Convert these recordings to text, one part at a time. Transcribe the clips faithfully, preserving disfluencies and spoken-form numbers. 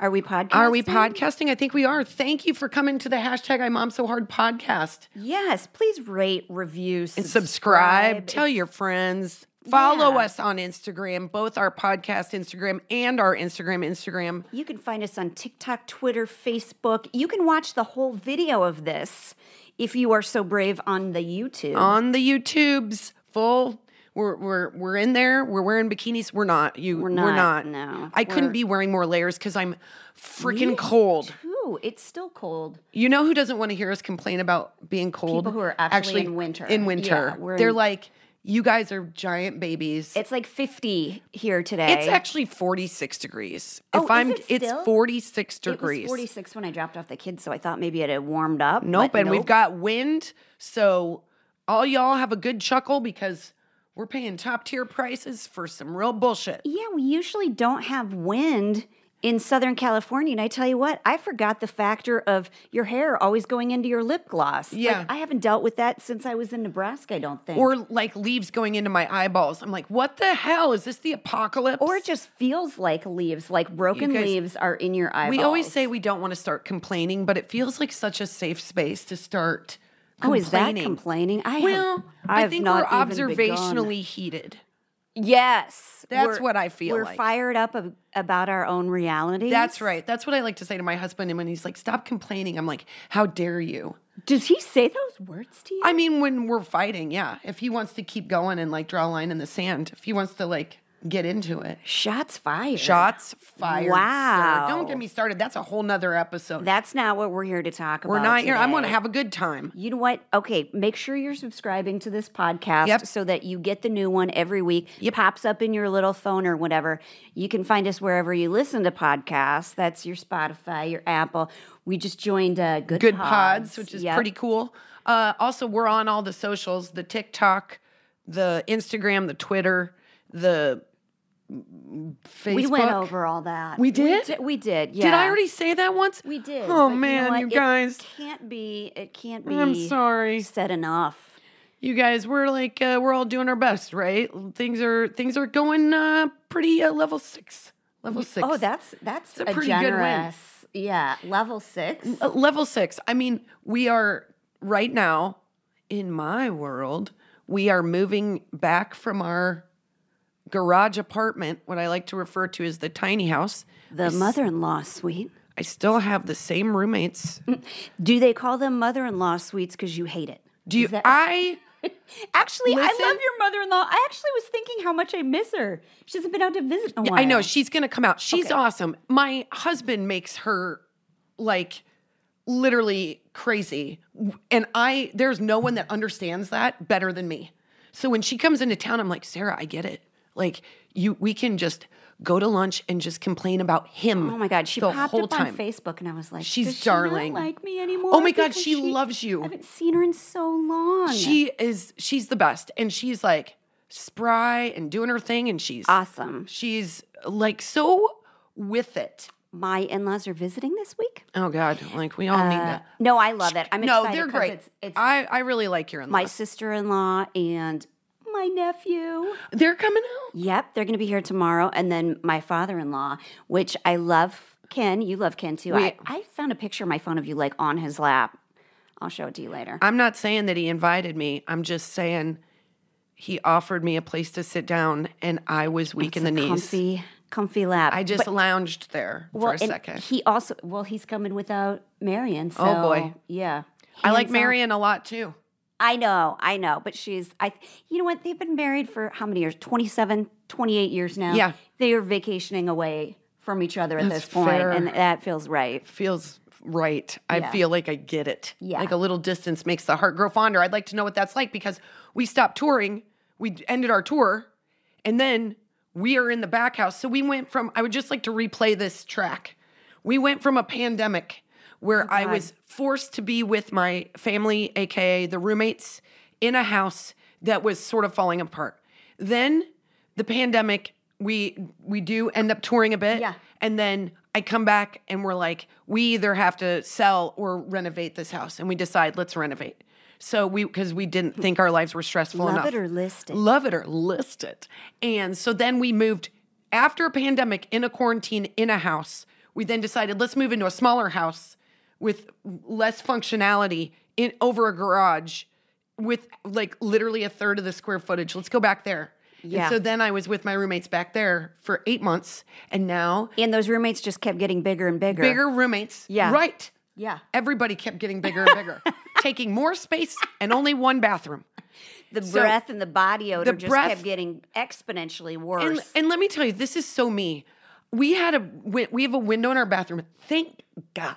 Are we podcasting? Are we podcasting? I think we are. Thank you for coming to the hashtag iMomSoHard podcast. Yes. Please rate, review, subscribe. And subscribe. Tell it's, your friends. Follow yeah. us on Instagram, both our podcast Instagram and our Instagram Instagram. You can find us on TikTok, Twitter, Facebook. You can watch the whole video of this if you are so brave on the YouTube. On the YouTubes. Full We're we're we're in there. We're wearing bikinis. We're not. You. We're not. We're not. No. I couldn't be wearing more layers because I'm freaking cold. Too. It's still cold. You know who doesn't want to hear us complain about being cold? People who are actually, actually in winter. In winter, yeah, they're in, like, you guys are giant babies. It's like fifty here today. It's actually forty-six degrees. Oh, if I'm, is it still? It's forty-six degrees. It was forty-six when I dropped off the kids, so I thought maybe it had warmed up. Nope. And nope. We've got wind. So all y'all have a good chuckle because we're paying top-tier prices for some real bullshit. Yeah, we usually don't have wind in Southern California. And I tell you what, I forgot the factor of your hair always going into your lip gloss. Yeah. Like, I haven't dealt with that since I was in Nebraska, I don't think. Or like leaves going into my eyeballs. I'm like, what the hell? Is this the apocalypse? Or it just feels like leaves, like broken guys, leaves are in your eyeballs. We always say we don't want to start complaining, but it feels like such a safe space to start. Oh, is that complaining? I well, have, I, have I think not we're observationally heated. Yes. That's what I feel we're like. We're fired up ab- about our own reality. That's right. That's what I like to say to my husband. And when he's like, stop complaining, I'm like, how dare you? Does he say those words to you? I mean, when we're fighting, yeah. If he wants to keep going and like draw a line in the sand, if he wants to like get into it. Shots fired. Shots fired. Wow. Sir. Don't get me started. That's a whole nother episode. That's not what we're here to talk we're about. We're not here. I want to have a good time. You know what? Okay, make sure you're subscribing to this podcast yep. so that you get the new one every week. It yep. pops up in your little phone or whatever. You can find us wherever you listen to podcasts. That's your Spotify, your Apple. We just joined uh, Good, Good Pods. Good Pods, which is yep. pretty cool. Uh, also, we're on all the socials, the TikTok, the Instagram, the Twitter, the Facebook. We went over all that. We did? We did, we did yeah. Did I already say that once? We did. Oh, man, you, know you guys. It can't be, it can't be I'm sorry. Said enough. You guys, we're like, uh, we're all doing our best, right? Things are things are going uh, pretty uh, level six. Level six. Oh, that's, that's a, a pretty generous, good win. Yeah, level six. Uh, level six. I mean, we are right now, in my world, we are moving back from our garage apartment, what I like to refer to as the tiny house. The I mother-in-law suite. I still have the same roommates. Do they call them mother-in-law suites because you hate it? Do you? That- I... Actually, listen, I love your mother-in-law. I actually was thinking how much I miss her. She hasn't been out to visit in a while. I know. She's going to come out. She's okay. Awesome. My husband makes her, like, literally crazy. And I, there's no one that understands that better than me. So when she comes into town, I'm like, Sarah, I get it. Like, you, we can just go to lunch and just complain about him. Oh, my God. She popped up on Facebook, and I was like, she's darling. She not like me anymore? Oh, my God. She, she loves you. I haven't seen her in so long. She is, she's the best. And she's, like, spry and doing her thing, and she's awesome. She's, like, so with it. My in-laws are visiting this week. Oh, God. Like, we all uh, need that. No, I love it. I'm no, excited. No, they're great. It's, it's I, I really like your in-laws. My sister-in-law and my nephew. They're coming out? Yep. They're going to be here tomorrow. And then my father-in-law, which I love Ken. You love Ken, too. We, I, I found a picture on my phone of you, like, on his lap. I'll show it to you later. I'm not saying that he invited me. I'm just saying he offered me a place to sit down, and I was weak in the knees. Comfy, comfy lap. I just but, lounged there well, for a second. He also, well, he's coming without Marion. So, oh, boy. Yeah. I like Marion a lot, too. I know, I know, but she's, I. you know what, they've been married for how many years, twenty-seven, twenty-eight years now? Yeah. They are vacationing away from each other at That's this point, fair. And that feels right. Feels right. I yeah. feel like I get it. Yeah. Like a little distance makes the heart grow fonder. I'd like to know what that's like, because we stopped touring. We ended our tour, and then we are in the back house. So we went from, I would just like to replay this track. We went from a pandemic where oh, I was forced to be with my family, A K A the roommates, in a house that was sort of falling apart. Then the pandemic, we we do end up touring a bit. Yeah. And then I come back and we're like, we either have to sell or renovate this house. And we decide, let's renovate. So we, because we didn't think our lives were stressful enough. Love it or list it. Love it or list it. And so then we moved after a pandemic in a quarantine in a house. We then decided, let's move into a smaller house with less functionality in over a garage with like literally a third of the square footage. Let's go back there. Yeah. And so then I was with my roommates back there for eight months. And now. And those roommates just kept getting bigger and bigger. Bigger roommates. Yeah. Right. Yeah. Everybody kept getting bigger and bigger. Taking more space and only one bathroom. The so breath and the body odor the just breath, kept getting exponentially worse. And, and let me tell you, this is so me. We had a we have a window in our bathroom. Thank God.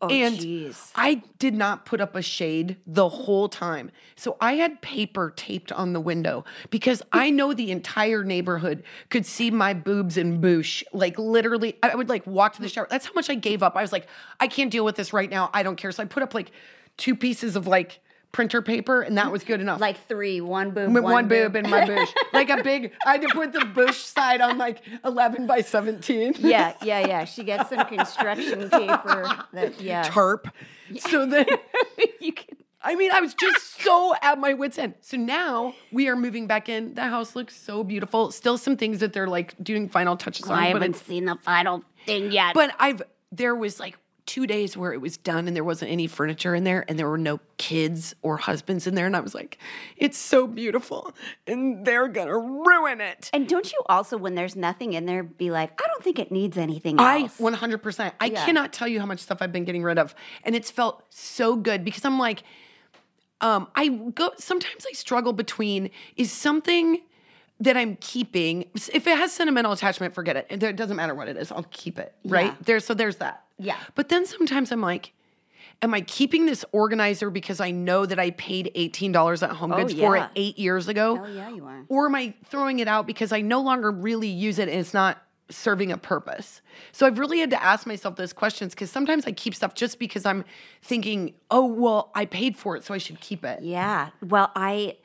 Oh, and geez. I did not put up a shade the whole time. So I had paper taped on the window because I know the entire neighborhood could see my boobs and boosh. Like literally, I would like walk to the shower. That's how much I gave up. I was like, I can't deal with this right now. I don't care. So I put up like two pieces of like printer paper, and that was good enough. Like three, one boob, one, one boob, boob, and my boosh. Like a big, I had to put the boosh side on like eleven by seventeen. Yeah, yeah, yeah. She gets some construction paper. That, yeah. Tarp. Yeah. So then, you can. I mean, I was just so at my wit's end. So now we are moving back in. The house looks so beautiful. Still some things that they're like doing final touches well, on. I haven't but seen the final thing yet. But I've, there was like, two days where it was done and there wasn't any furniture in there and there were no kids or husbands in there. And I was like, it's so beautiful and they're going to ruin it. And don't you also, when there's nothing in there, be like, I don't think it needs anything else. I, one hundred percent. I yeah. cannot tell you how much stuff I've been getting rid of. And it's felt so good because I'm like, um, I go, sometimes I struggle between is something that I'm keeping. If it has sentimental attachment, forget it. It doesn't matter what it is. I'll keep it. Right? Yeah. There. So there's that. Yeah. But then sometimes I'm like, am I keeping this organizer because I know that I paid eighteen dollars at Home Goods oh, yeah. for it eight years ago? Oh, yeah, you are. Or am I throwing it out because I no longer really use it and it's not serving a purpose? So I've really had to ask myself those questions because sometimes I keep stuff just because I'm thinking, oh, well, I paid for it, so I should keep it. Yeah. Well, I...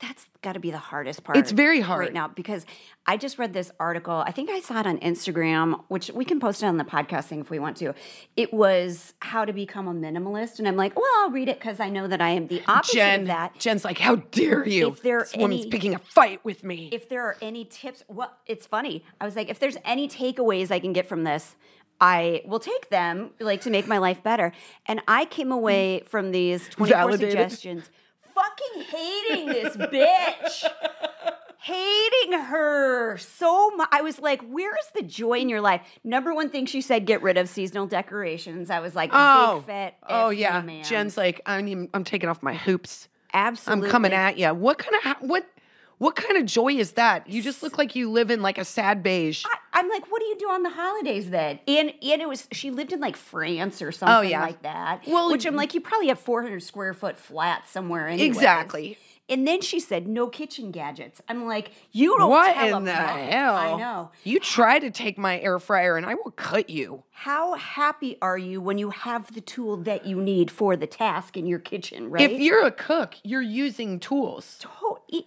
That's got to be the hardest part. It's very hard right now because I just read this article. I think I saw it on Instagram, which we can post it on the podcast thing if we want to. It was how to become a minimalist, and I'm like, well, I'll read it because I know that I am the opposite Jen, of that. Jen's like, how dare you? If there this any, woman's picking a fight with me. If there are any tips, well, it's funny. I was like, if there's any takeaways I can get from this, I will take them, like to make my life better. And I came away from these twenty-four Validated. Suggestions. Fucking hating this bitch. Hating her so much. I was like, where is the joy in your life? Number one thing she said, get rid of seasonal decorations. I was like, oh, big fat oh yeah. man. Jen's like, I'm, I'm taking off my hoops. Absolutely. I'm coming at you. What kind of, what? What kind of joy is that? You just look like you live in like a sad beige. I, I'm like, what do you do on the holidays then? And and it was she lived in like France or something oh, yeah. like that. Well, which I'm like, you probably have four hundred square foot flat somewhere anyway. Exactly. And then she said, no kitchen gadgets. I'm like, you don't what tell in the hell? I know. You try to take my air fryer and I will cut you. How happy are you when you have the tool that you need for the task in your kitchen, right? If you're a cook, you're using tools. To-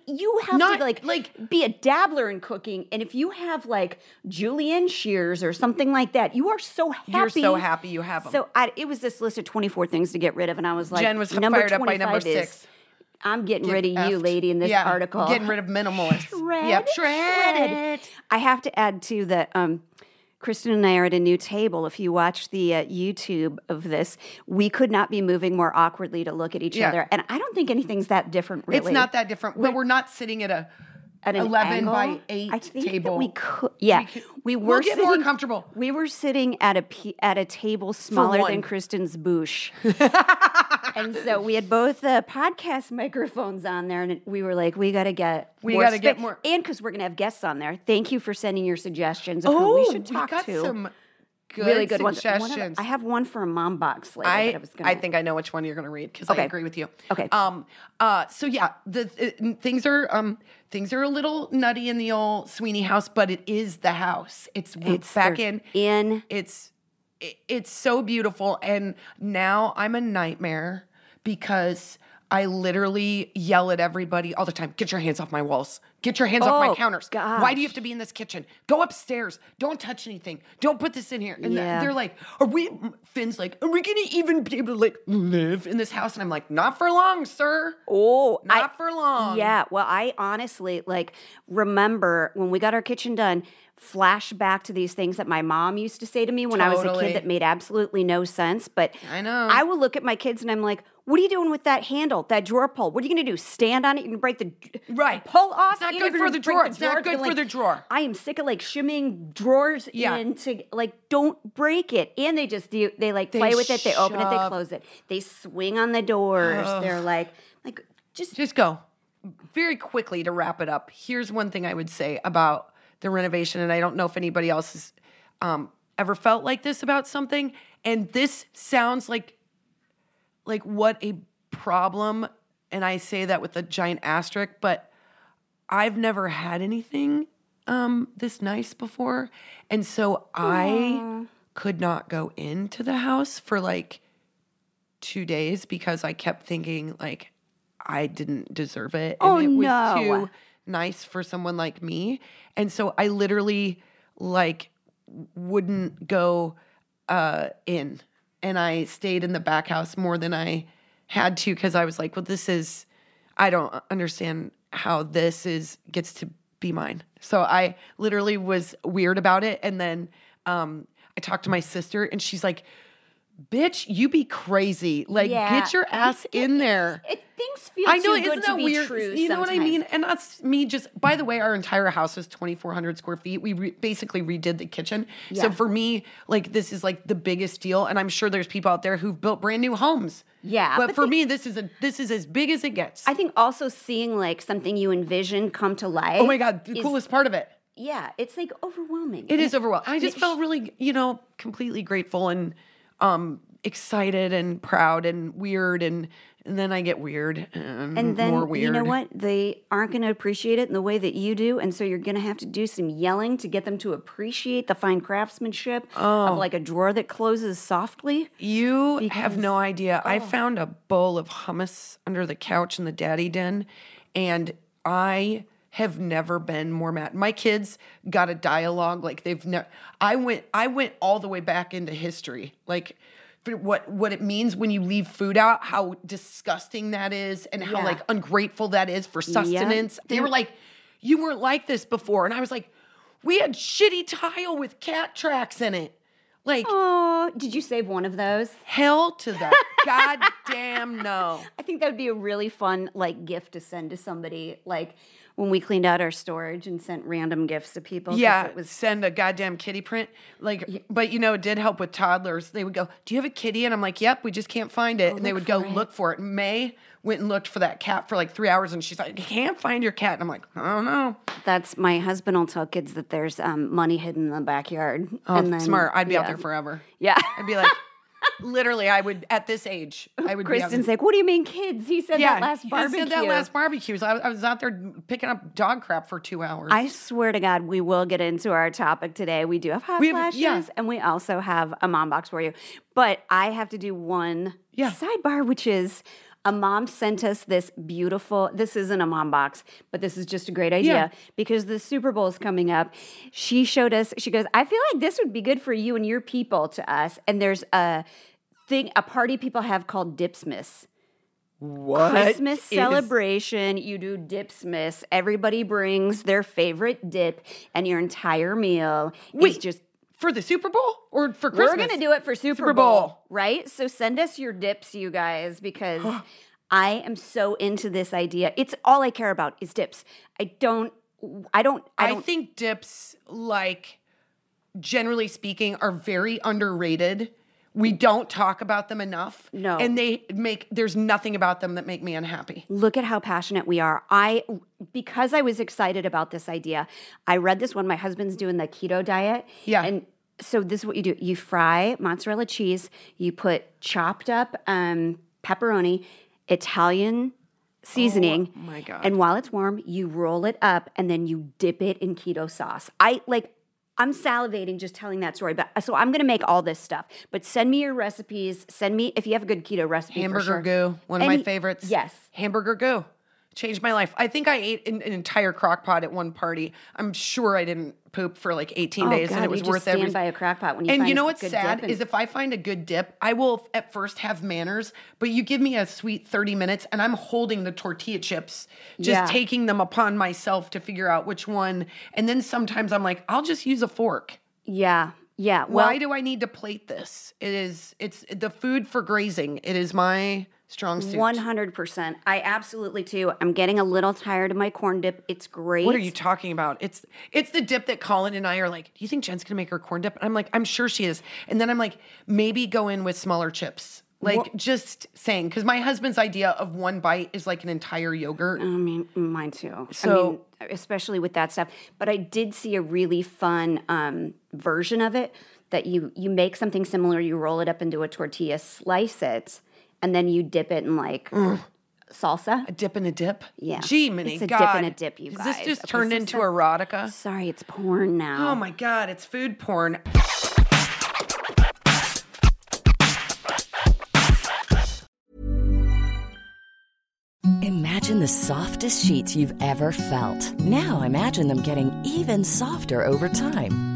you have Not, to like, like be a dabbler in cooking. And if you have like julienne shears or something like that, you are so happy. You're so happy you have them. So I, it was this list of twenty-four things to get rid of. And I was like, Jen was fired up by number six. Is, I'm getting Get rid of effed. You, lady, in this yeah, article. Getting rid of minimalists. Shred, yep. shred, shred it. I have to add, too, that um, Kristen and I are at a new table. If you watch the uh, YouTube of this, we could not be moving more awkwardly to look at each yeah. other. And I don't think anything's that different, really. It's not that different. But we're, we're not sitting at a... At an eleven angle? By eight I think table. That we could, yeah, we, could, we were we'll get sitting, more comfortable. We were sitting at a at a table smaller than Kristen's boosh, and so we had both the uh, podcast microphones on there, and we were like, we gotta get we more gotta sp- get more, and because we're gonna have guests on there. Thank you for sending your suggestions of oh, who we should talk we got to. Some good, really good suggestions. Of, I have one for a mom box later. I, that I, was gonna... I think I know which one you're going to read because okay. I agree with you. Okay. Um. Uh. So yeah, the it, things are um things are a little nutty in the old Sweeney house, but it is the house. It's, it's back in. In. It's it, it's so beautiful, and now I'm a nightmare because I literally yell at everybody all the time. Get your hands off my walls. Get your hands oh, off my counters. Gosh. Why do you have to be in this kitchen? Go upstairs. Don't touch anything. Don't put this in here. And yeah. they're like, are we, Finn's like, are we going to even be able to like live in this house? And I'm like, not for long, sir. Oh. Not I, for long. Yeah. Well, I honestly like remember when we got our kitchen done, flashback to these things that my mom used to say to me when totally. I was a kid that made absolutely no sense. But I know. I would look at my kids and I'm like, what are you doing with that handle, that drawer pull? What are you going to do? Stand on it and break the right. pull off? It's not good for the drawer. It's not good for the drawer. I am sick of like shimmying drawers yeah. into like don't break it. And they just do they like they play with it. They shove. Open it. They close it. They swing on the doors. Ugh. They're like like just just go. Very quickly to wrap it up. Here's one thing I would say about the renovation, and I don't know if anybody else has um, ever felt like this about something. And this sounds like like what a problem, and I say that with a giant asterisk, but I've never had anything um, this nice before. And so I Aww. Could not go into the house for like two days because I kept thinking like I didn't deserve it. And oh, it was no. too nice for someone like me. And so I literally like wouldn't go uh, in. And I stayed in the back house more than I had to because I was like, well, this is, I don't understand how this is gets to be mine. So I literally was weird about it. And then um, I talked to my sister and she's like, bitch, you be crazy. Like, yeah. get your ass it, in there. It, it, things feel I know, too isn't good that to weird? Be true You sometimes. Know what I mean? And that's me just, by the way, our entire house is twenty-four hundred square feet. We re- basically redid the kitchen. Yeah. So for me, like, this is like the biggest deal. And I'm sure there's people out there who've built brand new homes. Yeah. But, but for they, me, this is a this is as big as it gets. I think also seeing like something you envisioned come to life. Oh my God, the is, coolest part of it. Yeah. It's like overwhelming. It and is it, overwhelming. I just felt really, you know, completely grateful and Um, excited and proud and weird, and, and then I get weird and, and then, more weird. You know what? They aren't going to appreciate it in the way that you do, and so you're going to have to do some yelling to get them to appreciate the fine craftsmanship oh. of like a drawer that closes softly. You because, have no idea. Oh. I found a bowl of hummus under the couch in the daddy den, and I have never been more mad. My kids got a dialogue like they've never. I went. I went all the way back into history, like what what it means when you leave food out, how disgusting that is, and how yeah. like ungrateful that is for sustenance. Yeah. They were like, "You weren't like this before," and I was like, "We had shitty tile with cat tracks in it." Like, oh, did you save one of those? Hell to the goddamn no! I think that would be a really fun like gift to send to somebody, like. When we cleaned out our storage and sent random gifts to people. Yeah, it was send a goddamn kitty print. Like, yeah. But, you know, it did help with toddlers. They would go, do you have a kitty? And I'm like, yep, we just can't find it. Go and they would go it. Look for it. And May went and looked for that cat for like three hours. And she's like, I can't find your cat. And I'm like, I don't know. That's my husband will tell kids that there's um, money hidden in the backyard. Oh, and then, smart. I'd be yeah. out there forever. Yeah. I'd be like. Literally, I would, at this age, I would Kristen's be like, what do you mean kids? He said yeah, that last barbecue. He said that last barbecue. So I, I was out there picking up dog crap for two hours. I swear to God, we will get into our topic today. We do have hot we have, flashes, yeah. and we also have a mom box for you. But I have to do one yeah. sidebar, which is a mom sent us this beautiful, this isn't a mom box, but this is just a great idea yeah. because the Super Bowl is coming up. She showed us, she goes, I feel like this would be good for you and your people to us. And there's a thing, a party people have called Dipsmas. What? Christmas is- celebration. You do Dipsmas. Everybody brings their favorite dip and your entire meal. Wait. Is just for the Super Bowl or for Christmas? We're going to do it for Super, Super Bowl, Bowl, right? So send us your dips, you guys, because I am so into this idea. It's all I care about is dips. I don't, I don't, I don't. I think dips, like, generally speaking, are very underrated. We don't talk about them enough. No. And they make, there's nothing about them that make me unhappy. Look at how passionate we are. I, because I was excited about this idea, I read this when my husband's doing the keto diet. Yeah. And so this is what you do. You fry mozzarella cheese. You put chopped up um, pepperoni, Italian seasoning. Oh, my God. And while it's warm, you roll it up, and then you dip it in keto sauce. I, like, I'm salivating just telling that story. But so I'm going to make all this stuff. But send me your recipes. Send me, if you have a good keto recipe, hamburger for sure. goo, one of Any, my favorites. Yes. Hamburger goo. Changed my life. I think I ate an, an entire crock pot at one party. I'm sure I didn't poop for like eighteen oh, days, God, and it was worth every. You just stand by a crock pot when you and find you know what's good sad dip and- is if I find a good dip, I will at first have manners. But you give me a sweet thirty minutes, and I'm holding the tortilla chips, just yeah. taking them upon myself to figure out which one. And then sometimes I'm like, I'll just use a fork. Yeah, yeah. Well, why do I need to plate this? It is. It's the food for grazing. It is my. Strong suit. one hundred percent. I absolutely, too. I'm getting a little tired of my corn dip. It's great. What are you talking about? It's it's the dip that Colin and I are like, do you think Jen's going to make her corn dip? And I'm like, I'm sure she is. And then I'm like, maybe go in with smaller chips. Like, what? Just saying. Because my husband's idea of one bite is like an entire yogurt. I mean, mine, too. So, I mean, especially with that stuff. But I did see a really fun um, version of it that you you make something similar. You roll it up into a tortilla, slice it. And then you dip it in, like, mm. salsa. A dip in a dip? Yeah. Gee, mini, it's a God. dip in a dip, you Is guys. Is this just okay, turned so into so, erotica? Sorry, it's porn now. Oh, my God, it's food porn. Imagine the softest sheets you've ever felt. Now imagine them getting even softer over time.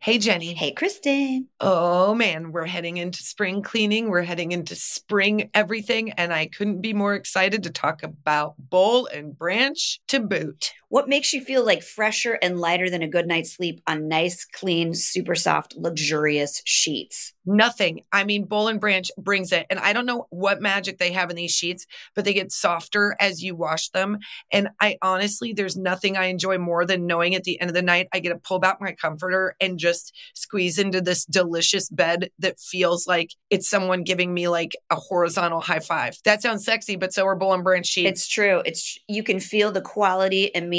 Hey, Jenny. Hey, Kristen. Oh, man, we're heading into spring cleaning. We're heading into spring everything. And I couldn't be more excited to talk about Bowl and Branch to boot. What makes you feel like fresher and lighter than a good night's sleep on nice, clean, super soft, luxurious sheets? Nothing. I mean, Bowl and Branch brings it. And I don't know what magic they have in these sheets, but they get softer as you wash them. And I honestly, there's nothing I enjoy more than knowing at the end of the night, I get to pull back my comforter and just squeeze into this delicious bed that feels like it's someone giving me like a horizontal high five. That sounds sexy, but so are Bowl and Branch sheets. It's true. It's you can feel the quality immediately.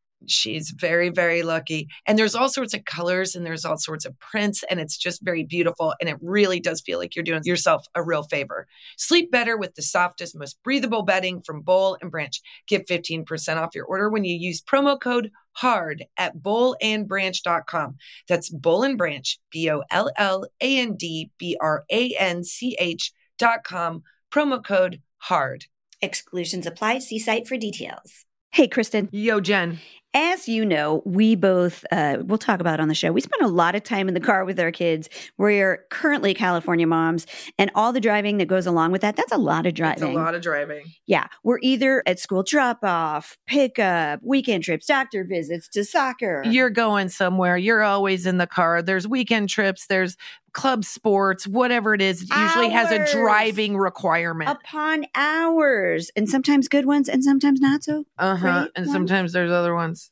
She's very, very lucky. And there's all sorts of colors and there's all sorts of prints and it's just very beautiful. And it really does feel like you're doing yourself a real favor. Sleep better with the softest, most breathable bedding from Bowl and Branch. Get fifteen percent off your order when you use promo code HARD at bowl and branch dot com. That's Bowl and Branch, B O L L A N D B R A N C H dot com. Promo code HARD. Exclusions apply. See site for details. Hey, Kristen. Yo, Jen. As you know, we both, uh, we'll talk about on the show, we spend a lot of time in the car with our kids. We're currently California moms, and all the driving that goes along with that, that's a lot of driving. It's a lot of driving. Yeah. We're either at school drop-off, pickup, weekend trips, doctor visits, to soccer. You're going somewhere. You're always in the car. There's weekend trips. There's club sports, whatever it is, it usually hours has a driving requirement. Upon hours. And sometimes good ones and sometimes not so Uh-huh. And ones. Sometimes there's other ones.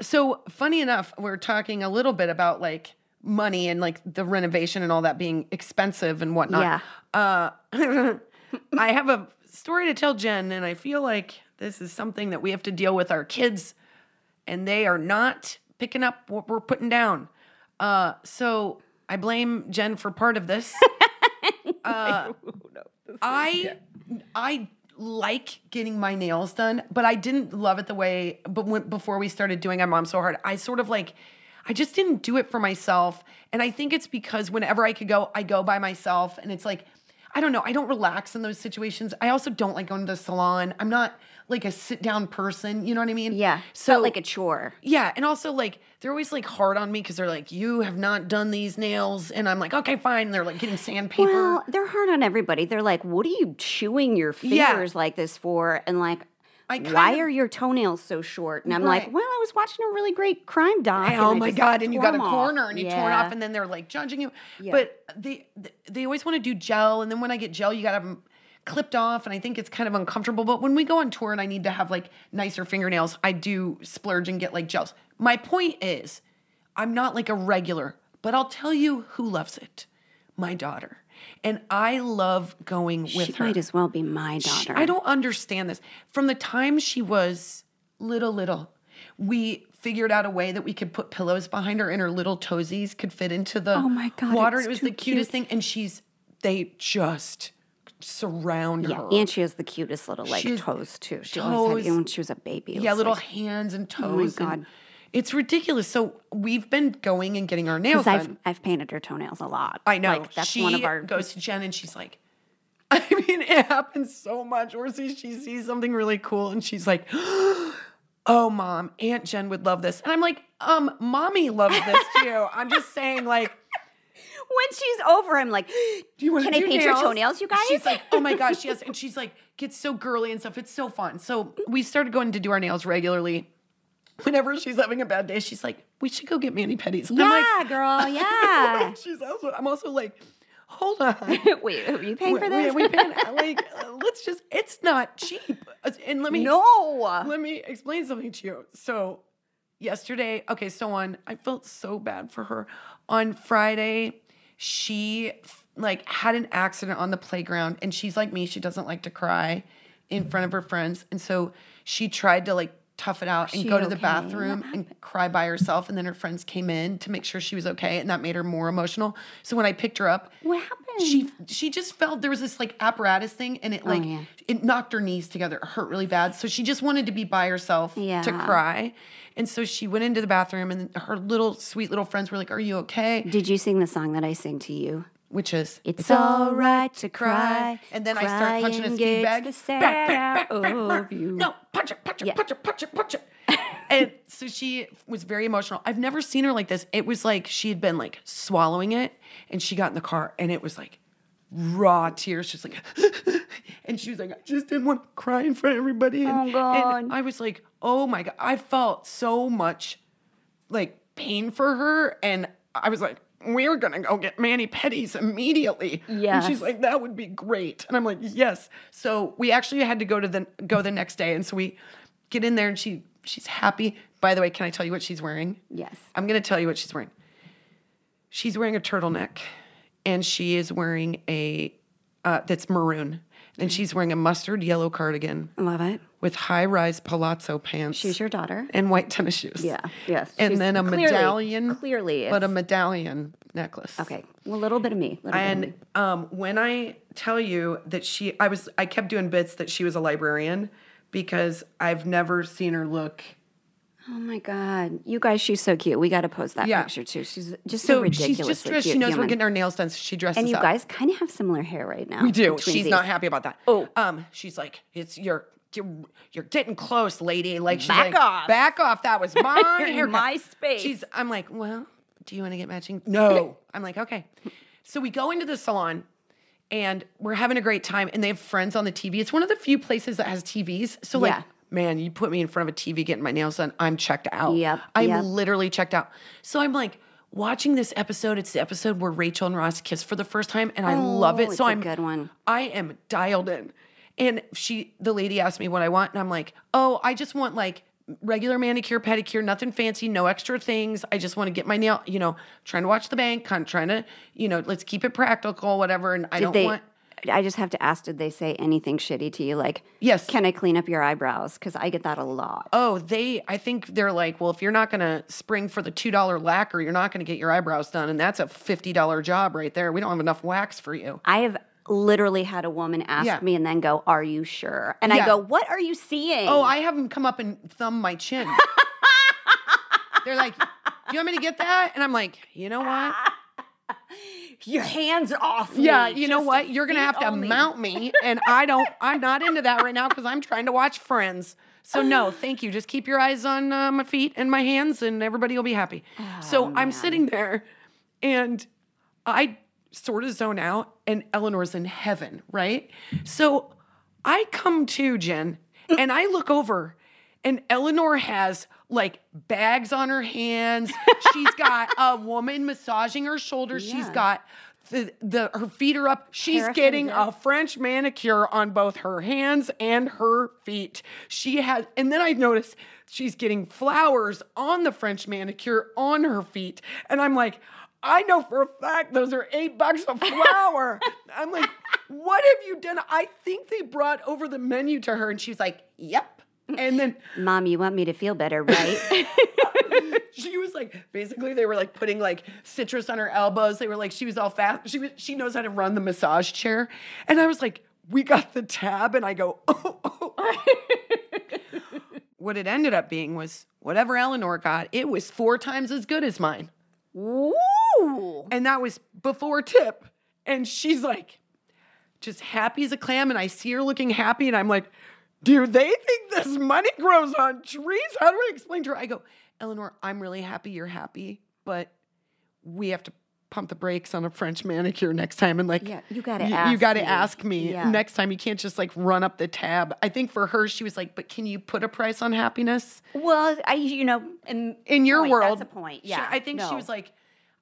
So funny enough, we're talking a little bit about like money and like the renovation and all that being expensive and whatnot. Yeah. Uh, I have a story to tell Jen, and I feel like this is something that we have to deal with our kids, and they are not picking up what we're putting down. Uh, so I blame Jen for part of this. uh, I, I, like getting my nails done, but I didn't love it the way, but when, before we started doing iMomSoHard, I sort of like, I just didn't do it for myself. And I think it's because whenever I could go, I go by myself. And it's like, I don't know. I don't relax in those situations. I also don't like going to the salon. I'm not like a sit down person. You know what I mean? Yeah. So like a chore. Yeah. And also like, they're always like hard on me because they're like, you have not done these nails. And I'm like, okay, fine. And they're like getting sandpaper. Well, they're hard on everybody. They're like, what are you chewing your fingers yeah. like this for? And like, why of, are your toenails so short? And I'm right. like, well, I was watching a really great crime doc. I, oh my God. And you got a corner and you yeah. tore it off and then they're like judging you. Yeah. But they they always want to do gel. And then when I get gel, you got to have them clipped off. And I think it's kind of uncomfortable. But when we go on tour and I need to have like nicer fingernails, I do splurge and get like gels. My point is I'm not like a regular, but I'll tell you who loves it. My daughter. And I love going with she her. She might as well be my daughter. She, I don't understand this. From the time she was little, little, we figured out a way that we could put pillows behind her and her little toesies could fit into the oh my God, water. It was the cutest cute. thing. And she's, they just surround yeah, her. And she has the cutest little like she's, toes too. She toes, always had, when she was a baby. Yeah, little like, hands and toes. Oh my God. And, it's ridiculous. So we've been going and getting our nails done. I've, I've painted her toenails a lot. I know. Like, that's she one of our... goes to Jen and she's like, I mean, it happens so much. Or she, she sees something really cool and she's like, oh, Mom, Aunt Jen would love this. And I'm like, um, Mommy loves this too. I'm just saying like... When she's over, I'm like, do you want can to do I paint nails? Your toenails, you guys? She's like, oh my gosh, yes. And she's like, gets so girly and stuff. It's so fun. So we started going to do our nails regularly. Whenever she's having a bad day, she's like, we should go get mani-pedis. And yeah, I'm like, girl, yeah. she's also, I'm also like, hold on. Wait, are you paying we, for this? We, we paying, like, uh, let's just, it's not cheap. And let me, no. let me explain something to you. So yesterday, okay, so on, I felt so bad for her. On Friday, she like had an accident on the playground and she's like me. She doesn't like to cry in front of her friends. And so she tried to like, tough it out and she go to okay? the bathroom and cry by herself. And then her friends came in to make sure she was okay. And that made her more emotional. So when I picked her up, what happened? She, she just felt there was this like apparatus thing and it like, oh, yeah. it knocked her knees together. It hurt really bad. So she just wanted to be by herself yeah. to cry. And so she went into the bathroom and her little sweet little friends were like, are you okay? Did you sing the song that I sing to you? Which is, it's, it's all right to cry. And then I start punching his feedback. No, punch it, punch it, yeah. punch it, punch it, punch it. And so she was very emotional. I've never seen her like this. It was like she had been like swallowing it. And she got in the car and it was like raw tears. She's like, And she was like, I just didn't want to cry in front of everybody. And, oh, God. And I was like, oh, my God. I felt so much, like, pain for her. And I was like, we're going to go get mani-pedis immediately. Yes. And she's like, that would be great. And I'm like, yes. So we actually had to go to the go the next day. And so we get in there, and she she's happy. By the way, can I tell you what she's wearing? Yes. I'm going to tell you what she's wearing. She's wearing a turtleneck, and she is wearing a uh, that's maroon. And she's wearing a mustard yellow cardigan. Love it. With high-rise palazzo pants. She's your daughter. And white tennis shoes. Yeah, yes. And she's then a clearly, medallion. Clearly. But a medallion necklace. Okay, well, a little bit of me. Little and bit of me. Um, when I tell you that she, I was, I kept doing bits that she was a librarian because I've never seen her look. Oh, my God. You guys, she's so cute. We got to post that yeah. picture, too. She's just so, so ridiculously she's just dressed, cute. She knows human. We're getting our nails done, so she dresses up. And you up. Guys kind of have similar hair right now. We do. She's not happy about that. Oh. Um, she's like, it's your... You're, you're getting close, lady. Like she's back like, off. Back off. That was my haircut. My space. She's, I'm like, well, do you want to get matching? No. I'm like, okay. So we go into the salon, and we're having a great time, and they have Friends on the T V. It's one of the few places that has T Vs. So yeah. like, man, you put me in front of a T V getting my nails done, I'm checked out. Yep. I'm yep. literally checked out. So I'm like, watching this episode, it's the episode where Rachel and Ross kiss for the first time, and I oh, love it. It's so a I'm good one. I am dialed in. And she, the lady asked me what I want, and I'm like, oh, I just want, like, regular manicure, pedicure, nothing fancy, no extra things. I just want to get my nail, you know, trying to watch the bank, kind of trying to, you know, let's keep it practical, whatever, and I did don't they, want. I just have to ask, did they say anything shitty to you? Like, yes. Can I clean up your eyebrows? Because I get that a lot. Oh, they, I think they're like, well, if you're not going to spring for the two dollar lacquer, you're not going to get your eyebrows done, and that's a fifty dollar job right there. We don't have enough wax for you. I have literally had a woman ask yeah. me and then go, are you sure? And yeah. I go, what are you seeing? Oh, I have them come up and thumb my chin. They're like, do you want me to get that? And I'm like, you know what? Your hands off me. Yeah, you know what? You're going to have to only. mount me. And I don't, I'm not into that right now because I'm trying to watch Friends. So no, thank you. Just keep your eyes on uh, my feet and my hands and everybody will be happy. Oh, so man. I'm sitting there and I sort of zone out, and Eleanor's in heaven, right? So I come to, Jen, and I look over, and Eleanor has, like, bags on her hands. She's got a woman massaging her shoulders. Yeah. She's got the, the her feet are up. She's Hair getting offended. a French manicure on both her hands and her feet. She has, and then I notice she's getting flowers on the French manicure on her feet, and I'm like, I know for a fact those are eight bucks a flower. I'm like, what have you done? I think they brought over the menu to her, and she was like, yep. And then, Mom, you want me to feel better, right? She was like, basically, they were like putting like citrus on her elbows. They were like, she was all fast. She was, she knows how to run the massage chair. And I was like, we got the tab, and I go, oh, oh. What it ended up being was whatever Eleanor got, it was four times as good as mine. Woo! And that was before tip. And she's like, just happy as a clam. And I see her looking happy. And I'm like, do they think this money grows on trees? How do I explain to her? I go, Eleanor, I'm really happy you're happy, but we have to pump the brakes on a French manicure next time. And like, yeah, you got to y- ask, you gotta me. ask me yeah. next time. You can't just like run up the tab. I think for her, she was like, but can you put a price on happiness? Well, I, you know, in, in your point, world, that's a point. Yeah. She, I think no. she was like,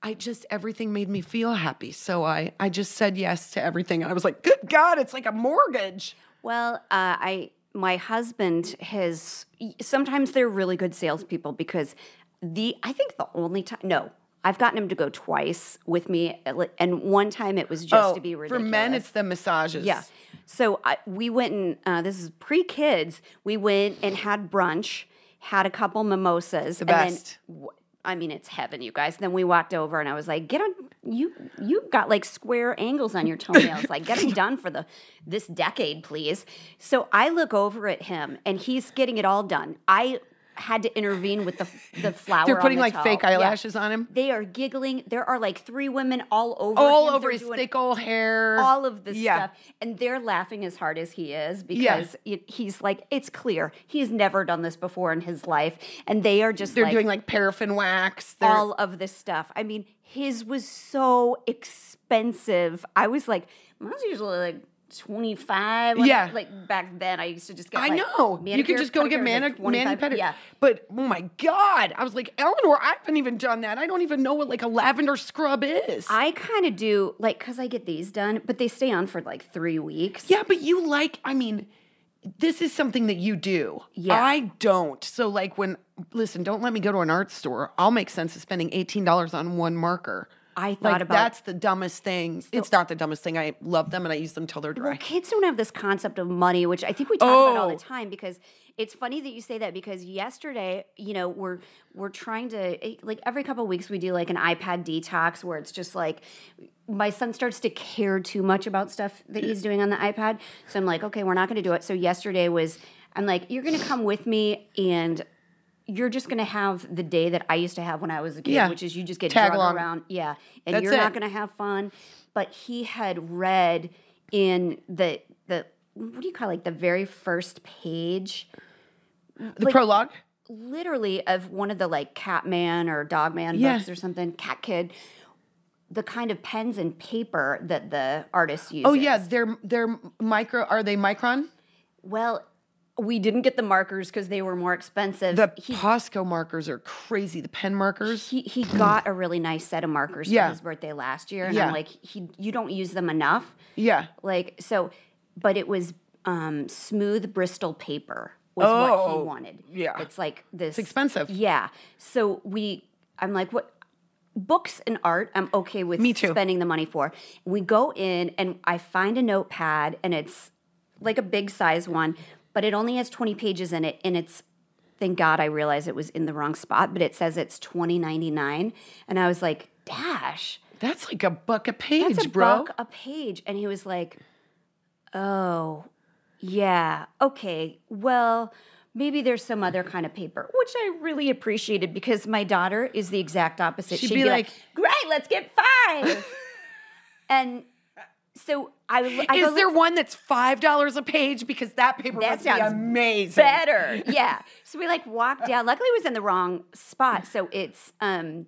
I just, everything made me feel happy. So I, I just said yes to everything. And I was like, good God, it's like a mortgage. Well, uh, I, my husband, his, sometimes they're really good salespeople because the, I think the only time, no, I've gotten him to go twice with me. And one time it was just oh, to be ridiculous. For men, it's the massages. Yeah. So I, we went and, uh, this is pre-kids, we went and had brunch, had a couple mimosas. The best. And then, I mean, it's heaven, you guys. And then we walked over, and I was like, "Get on, you. You've got like square angles on your toenails. Like, get them done for the this decade, please." So I look over at him, and he's getting it all done. I had to intervene with the the flower. They're putting on the like toe. fake eyelashes yeah. on him. They are giggling. There are like three women all over, all him. over they're his thick old hair, all of this yeah. stuff, and they're laughing as hard as he is because yeah. it, he's like, it's clear he's never done this before in his life, and they are just they're like, doing like paraffin wax, they're... all of this stuff. I mean, his was so expensive. I was like, mine's usually like twenty-five. Yeah. I, like back then I used to just get like, I know. Manicure, you could just go get mani- like pedicure. Yeah. But oh my God. I was like, Eleanor, I haven't even done that. I don't even know what like a lavender scrub is. I kind of do like, cause I get these done, but they stay on for like three weeks. Yeah. But you like, I mean, this is something that you do. Yeah. I don't. So like when, listen, don't let me go to an art store. I'll make sense of spending eighteen dollars on one marker. I thought like, about that's the dumbest thing. So, it's not the dumbest thing. I love them and I use them till they're dry. Well, kids don't have this concept of money, which I think we talk oh. about all the time, because it's funny that you say that, because yesterday, you know, we're we're trying to, like every couple of weeks we do like an iPad detox where it's just like my son starts to care too much about stuff that he's doing on the iPad. So I'm like, okay, we're not going to do it. So yesterday was, I'm like, you're going to come with me and you're just going to have the day that I used to have when I was a kid, yeah. which is you just get Tag drug along. around. Yeah. And That's you're it. not going to have fun. But he had read in the, the what do you call it, like the very first page? The like, prologue? Literally of one of the like Catman or Dogman yeah. books or something, Cat Kid. The kind of pens and paper that the artist uses. Oh, yeah. They're, they're micro, are they micron? Well, we didn't get the markers because they were more expensive. The he, Posca markers are crazy. The pen markers. He he got a really nice set of markers yeah. for his birthday last year, and yeah. I'm like, he you don't use them enough. Yeah. Like so, but it was um, smooth Bristol paper was oh, what he wanted. Yeah. It's like this. It's expensive. Yeah. So we, I'm like, what books and art? I'm okay with Me too. spending the money for. We go in and I find a notepad, and it's like a big size one. But it only has twenty pages in it, and it's, thank God I realized it was in the wrong spot, but it says it's twenty ninety-nine, and I was like, Dash. That's like a buck a page, that's a bro. buck a page. And he was like, oh, yeah, okay, well, maybe there's some other kind of paper, which I really appreciated because my daughter is the exact opposite. She'd, She'd be, be like, like, great, let's get five. and... So I, I is there look, one that's five dollars a page, because that paper that must be amazing. Better, yeah. So we like walked down. Luckily, it was in the wrong spot. So it's um,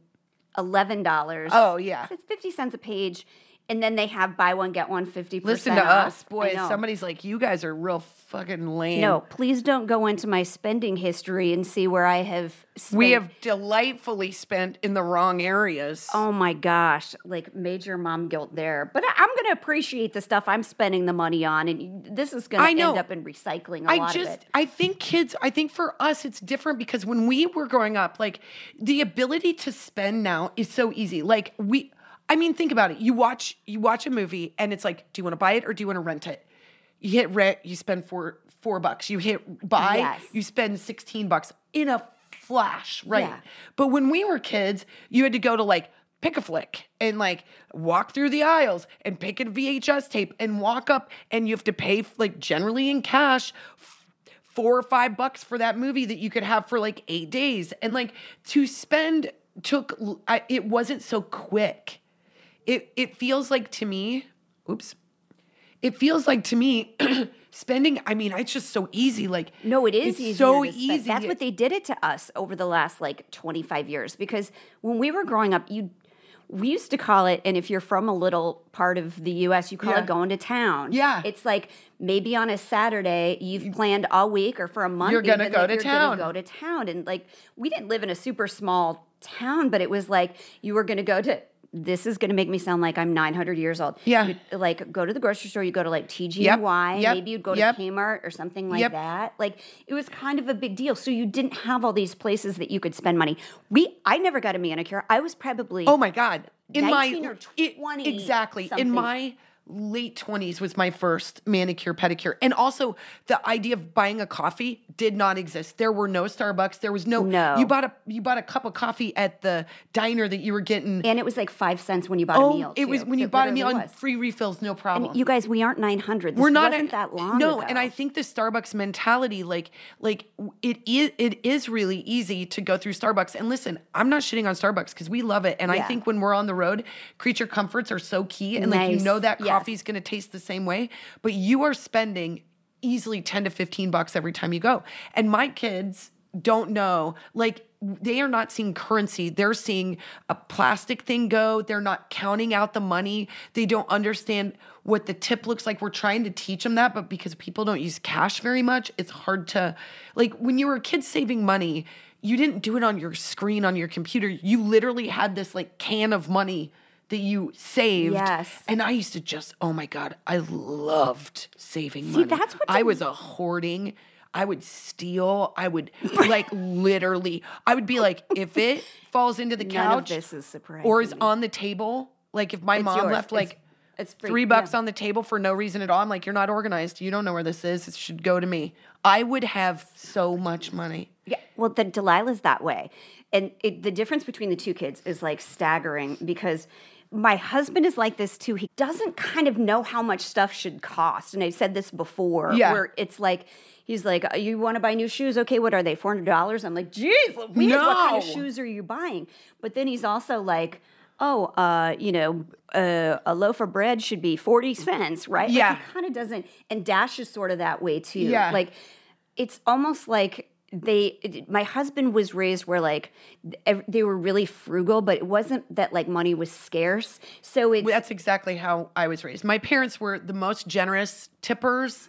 eleven dollars. Oh yeah, so it's fifty cents a page. And then they have buy one, get one, fifty percent Listen to off. us, boys. Somebody's like, you guys are real fucking lame. No, please don't go into my spending history and see where I have spent. We have delightfully spent in the wrong areas. Oh, my gosh. Like, major mom guilt there. But I'm going to appreciate the stuff I'm spending the money on. And this is going to end up in recycling a I lot just, of it. I think kids, I think for us it's different, because when we were growing up, like, the ability to spend now is so easy. Like, we... I mean, think about it. You watch you watch a movie, and it's like, do you want to buy it or do you want to rent it? You hit rent, you spend four four bucks. You hit buy, yes. you spend sixteen bucks in a flash, right? Yeah. But when we were kids, you had to go to like pick a flick and like walk through the aisles and pick a V H S tape and walk up, and you have to pay like generally in cash four or five bucks for that movie that you could have for like eight days, and like to spend took I, it wasn't so quick. It it feels like to me, oops, it feels like to me spending, I mean, it's just so easy. Like, no, it is it's so easy. That's what they did it to us over the last like twenty-five years, because when we were growing up, you we used to call it, and if you're from a little part of the U S, you call yeah. it going to town. Yeah. It's like maybe on a Saturday you've planned all week or for a month. You're going to go to you're town. You're going to go to town. And like, we didn't live in a super small town, but it was like you were going to go to, this is going to make me sound like I'm nine hundred years old. Yeah. You'd, like, go to the grocery store, you go to, like, T G and Y. Yep. Yep. Maybe you'd go to yep. Kmart or something like yep. that. Like, it was kind of a big deal. So you didn't have all these places that you could spend money. We, I never got a manicure. I was probably oh, my God. In nineteen my, or twenty. It, exactly. Something. In my late twenties was my first manicure, pedicure. And also, the idea of buying a coffee did not exist. There were no Starbucks. There was no, no. You bought a you bought a cup of coffee at the diner that you were getting. And it was like five cents when you bought oh, a meal. It too. was when it you bought a meal was. and free refills, no problem. And you guys, we aren't nine hundred. This we're not wasn't a, that long No, ago. And I think the Starbucks mentality, like, like it is, it is really easy to go through Starbucks. And listen, I'm not shitting on Starbucks because we love it. And yeah. I think when we're on the road, creature comforts are so key. And nice. like, you know that coffee. Yeah. Coffee's going to taste the same way, but you are spending easily ten to fifteen bucks every time you go. And my kids don't know, like they are not seeing currency. They're seeing a plastic thing go. They're not counting out the money. They don't understand what the tip looks like. We're trying to teach them that, but because people don't use cash very much, it's hard to, like when you were a kid saving money, you didn't do it on your screen, on your computer. You literally had this like can of money that you saved. Yes. And I used to just, oh my God, I loved saving See, money. That's what I was a hoarding I would steal. I would like literally, I would be like, if it falls into the couch None of this is surprising or is on the table, like if my it's mom yours. left like it's, it's three bucks yeah. on the table for no reason at all, I'm like, you're not organized. You don't know where this is. It should go to me. I would have so much money. Yeah. Well, then Delilah's that way. And it, the difference between the two kids is like staggering because my husband is like this too. He doesn't kind of know how much stuff should cost. And I've said this before yeah. where it's like, he's like, you want to buy new shoes? Okay, what are they, four hundred dollars? I'm like, geez, no. What kind of shoes are you buying? But then he's also like, oh, uh, you know, uh, a loaf of bread should be forty cents, right? Yeah. Like he kind of doesn't, and Dash is sort of that way too. Yeah. Like, it's almost like they, it, my husband was raised where like, they were really frugal, but it wasn't that like money was scarce. So it's- well, that's exactly how I was raised. My parents were the most generous tippers.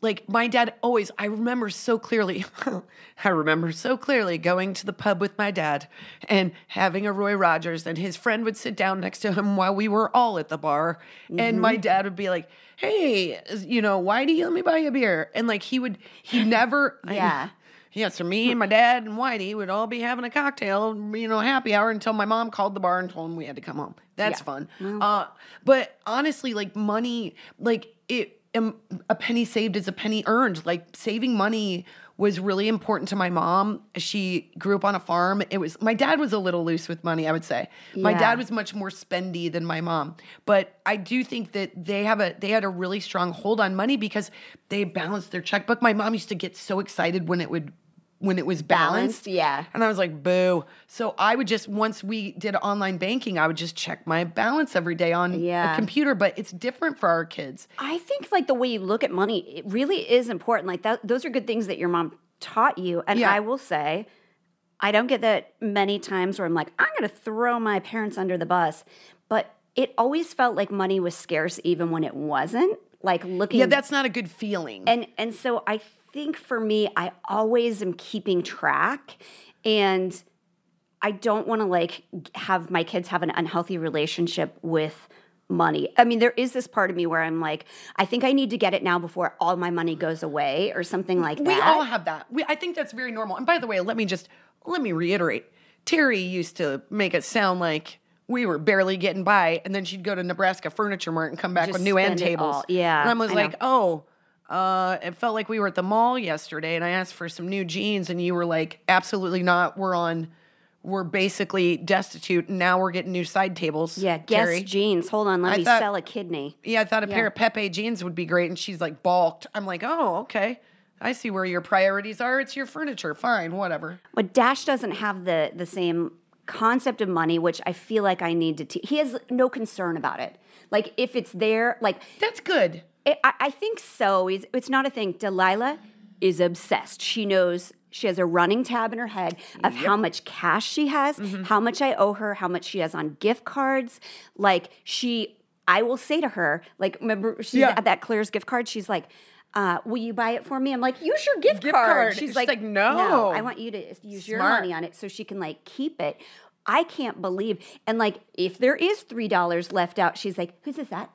Like my dad always, I remember so clearly, I remember so clearly going to the pub with my dad and having a Roy Rogers, and his friend would sit down next to him while we were all at the bar. Mm-hmm. And my dad would be like, hey, you know, why do you let me buy you a beer? And like, he would, he never, yeah. I, yeah. So me and my dad and Whitey would all be having a cocktail, you know, happy hour until my mom called the bar and told him we had to come home. That's yeah. fun. Mm-hmm. Uh, but honestly, like money, like it, a penny saved is a penny earned. Like saving money was really important to my mom. She grew up on a farm. It was, my dad was a little loose with money, I would say. Yeah. My dad was much more spendy than my mom. But I do think that they have a, they had a really strong hold on money because they balanced their checkbook. My mom used to get so excited when it would, when it was balanced. balanced yeah. And I was like, boo. So I would just, once we did online banking, I would just check my balance every day on yeah. a computer, but it's different for our kids. I think like the way you look at money, it really is important. Like that, those are good things that your mom taught you. And yeah. I will say, I don't get that many times where I'm like, I'm going to throw my parents under the bus, but it always felt like money was scarce even when it wasn't. Like looking. Yeah, that's not a good feeling. And and so I think for me, I always am keeping track, and I don't want to like have my kids have an unhealthy relationship with money. I mean, there is this part of me where I'm like, I think I need to get it now before all my money goes away or something like that. We all have that. We, I think that's very normal. And by the way, let me just, let me reiterate. Terry used to make it sound like we were barely getting by, and then she'd go to Nebraska Furniture Mart and come back just with new end tables. Yeah, and I was I like, know. oh, uh, it felt like we were at the mall yesterday, and I asked for some new jeans, and you were like, absolutely not. We're on, we're basically destitute, and now we're getting new side tables. Yeah, Terry. Guess jeans. Hold on, let I me thought, sell a kidney. Yeah, I thought a yeah. pair of Pepe jeans would be great, and she's like balked. I'm like, oh, okay. I see where your priorities are. It's your furniture. Fine, whatever. But Dash doesn't have the the same concept of money, which I feel like I need to teach. He has no concern about it. Like if it's there, like that's good. It, I, I think so. It's, it's not a thing. Delilah is obsessed. She knows she has a running tab in her head of yep. how much cash she has, mm-hmm. how much I owe her, how much she has on gift cards. Like she, I will say to her, like remember she's yeah. at that Claire's gift card. She's like, Uh, will you buy it for me? I'm like, use your gift, gift card. card. She's, She's like, like no. no. I want you to use Smart. your money on it so she can like keep it. I can't believe. And like, if there is three dollars left out, she's like, whose is that?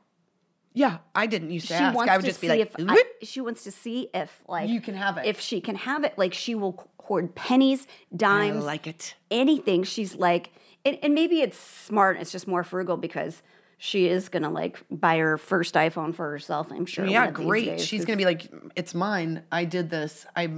Yeah, I didn't used to she ask. Wants I would to just be like, if I, she wants to see if like you can have it. If she can have it, like she will hoard pennies, dimes, I like it, anything. She's like, and, and maybe it's smart. It's just more frugal because she is going to, like, buy her first iPhone for herself, I'm sure. Yeah, great. She's going to be like, it's mine. I did this. I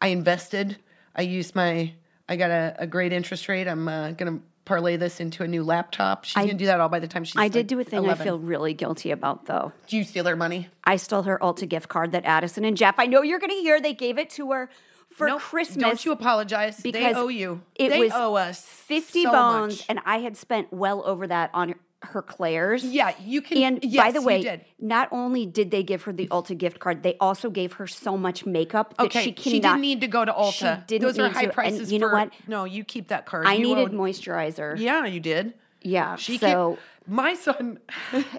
I invested. I used my – I got a, a great interest rate. I'm uh, going to parlay this into a new laptop. She's going to do that all by the time she's I like did do a thing eleven. I feel really guilty about, though. Did you steal her money? I stole her Ulta gift card that Addison and Jeff – I know you're going to hear they gave it to her – for nope, Christmas. Don't you apologize. They owe you. It they was owe us fifty so bones, much. And I had spent well over that on her Claire's. Yeah, you can. And yes, by the way, you did. Not only did they give her the Ulta gift card, they also gave her so much makeup that okay, she cannot. She didn't need to go to Ulta. She didn't Those need are high to, prices. And you for, know what? No, you keep that card. I you needed own, moisturizer. Yeah, you did. Yeah. She so. Kept, my son,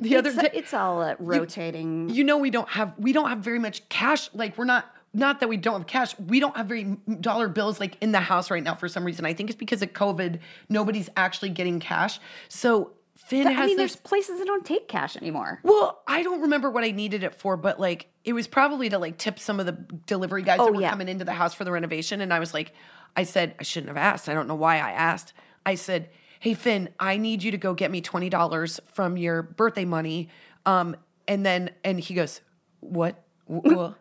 the other it's, day, it's all uh, rotating. You, you know, we don't have we don't have very much cash. Like we're not. Not that we don't have cash. We don't have very dollar bills like in the house right now for some reason. I think it's because of COVID. Nobody's actually getting cash. So Finn but, has I mean, this, there's places that don't take cash anymore. Well, I don't remember what I needed it for, but like it was probably to like tip some of the delivery guys oh, that were yeah. coming into the house for the renovation. And I was like, I said, I shouldn't have asked. I don't know why I asked. I said, hey, Finn, I need you to go get me twenty dollars from your birthday money. Um, and then, and he goes, what? What?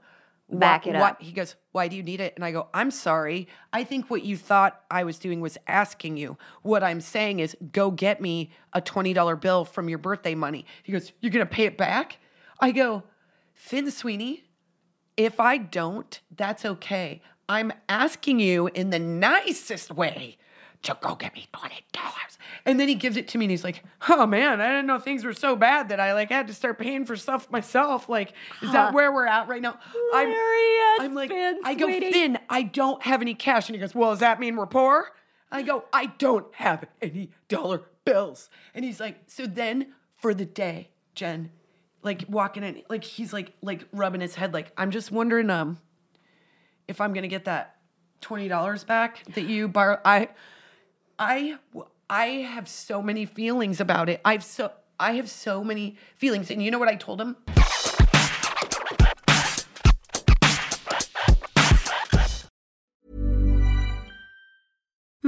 Back it up. He goes, why do you need it? And I go, I'm sorry. I think what you thought I was doing was asking you. What I'm saying is go get me a twenty dollars bill from your birthday money. He goes, you're going to pay it back? I go, Finn Sweeney, if I don't, that's okay. I'm asking you in the nicest way to go get me twenty dollars. And then he gives it to me and he's like, oh man, I didn't know things were so bad that I like had to start paying for stuff myself. Like, is huh. that where we're at right now? Hilarious, I'm, I'm like, Finn, I go, sweetie. Finn, I don't have any cash. And he goes, well, does that mean we're poor? I go, I don't have any dollar bills. And he's like, so then for the day, Jen, like walking in, like he's like, like rubbing his head. Like, I'm just wondering um, if I'm going to get that twenty dollars back that you borrowed. I... I, I have so many feelings about it. I've so I have so many feelings. And you know what I told him?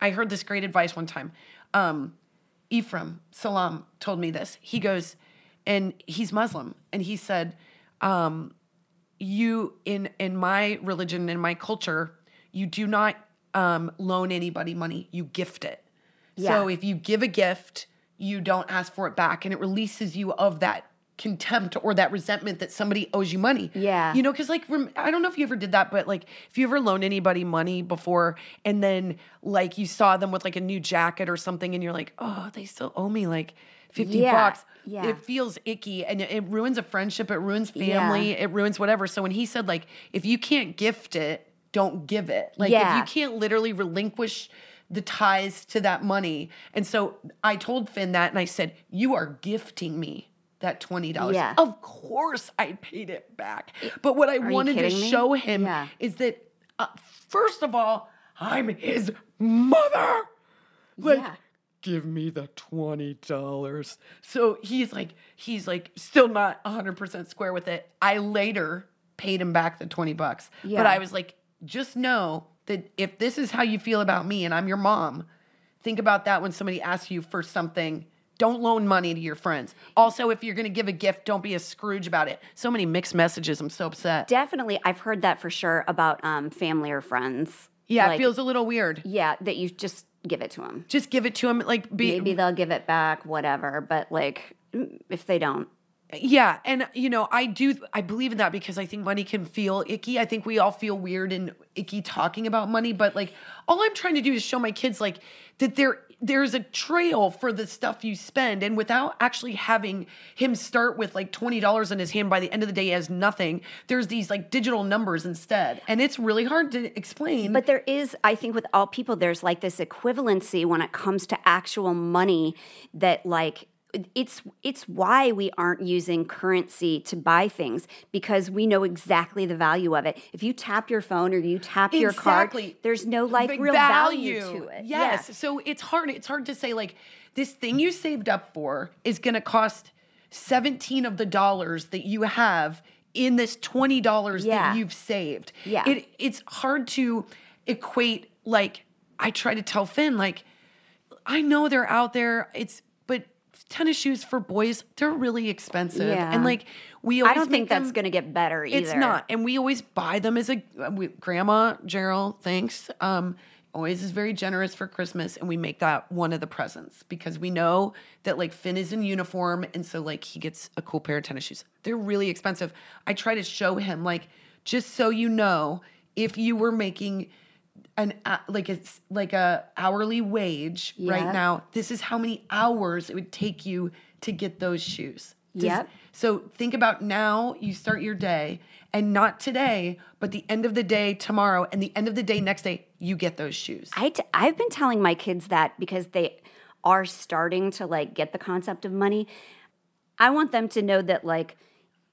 I heard this great advice one time. Um, Ephraim Salam told me this. He goes, and he's Muslim, and he said, um, you, in, in my religion, in my culture, you do not um, loan anybody money. You gift it. Yeah. So if you give a gift, you don't ask for it back, and it releases you of that contempt or that resentment that somebody owes you money. Yeah. You know, because like, I don't know if you ever did that, but like if you ever loaned anybody money before and then like you saw them with like a new jacket or something and you're like, oh, they still owe me like fifty yeah. bucks. Yeah. It feels icky and it ruins a friendship. It ruins family. Yeah. It ruins whatever. So when he said like, if you can't gift it, don't give it. Like yeah. if you can't literally relinquish the ties to that money. And so I told Finn that and I said, you are gifting me that twenty dollars. Yeah. Of course I paid it back. But what I Are wanted to me? show him yeah. is that, uh, first of all, I'm his mother. Like, yeah. give me the twenty dollars. So he's like, he's like still not one hundred percent square with it. I later paid him back the twenty bucks. Yeah. But I was like, just know that if this is how you feel about me and I'm your mom, think about that when somebody asks you for something. Don't loan money to your friends. Also, if you're going to give a gift, don't be a Scrooge about it. So many mixed messages. I'm so upset. Definitely. I've heard that for sure about um, family or friends. Yeah, like, it feels a little weird. Yeah, that you just give it to them. Just give it to them. Like be, Maybe they'll give it back, whatever. But like if they don't. Yeah, and you know, I do, I believe in that because I think money can feel icky. I think we all feel weird and icky talking about money. But like all I'm trying to do is show my kids like that they're there's a trail for the stuff you spend. And without actually having him start with like twenty dollars in his hand, by the end of the day, he has nothing. There's these like digital numbers instead. And it's really hard to explain. But there is, I think with all people, there's like this equivalency when it comes to actual money that like, It's it's why we aren't using currency to buy things because we know exactly the value of it. If you tap your phone or you tap exactly. your card, there's no like the real value. value to it. Yes, yeah. So it's hard. It's hard to say like this thing you saved up for is going to cost seventeen of the dollars that you have in this twenty dollars yeah. that you've saved. Yeah. It, it's hard to equate, like, I try to tell Finn, like, I know they're out there. It's, but tennis shoes for boys, they're really expensive. Yeah. And like, we always I don't think them, that's going to get better either. It's not. And we always buy them as a, we, Grandma Gerald, thanks, um, always is very generous for Christmas. And we make that one of the presents because we know that like Finn is in uniform. And so like he gets a cool pair of tennis shoes. They're really expensive. I try to show him like, just so you know, if you were making an uh, like it's like a hourly wage yep. right now, this is how many hours it would take you to get those shoes. Yeah. So think about now you start your day and not today, but the end of the day tomorrow and the end of the day next day, you get those shoes. I t- I've been telling my kids that because they are starting to like get the concept of money. I want them to know that like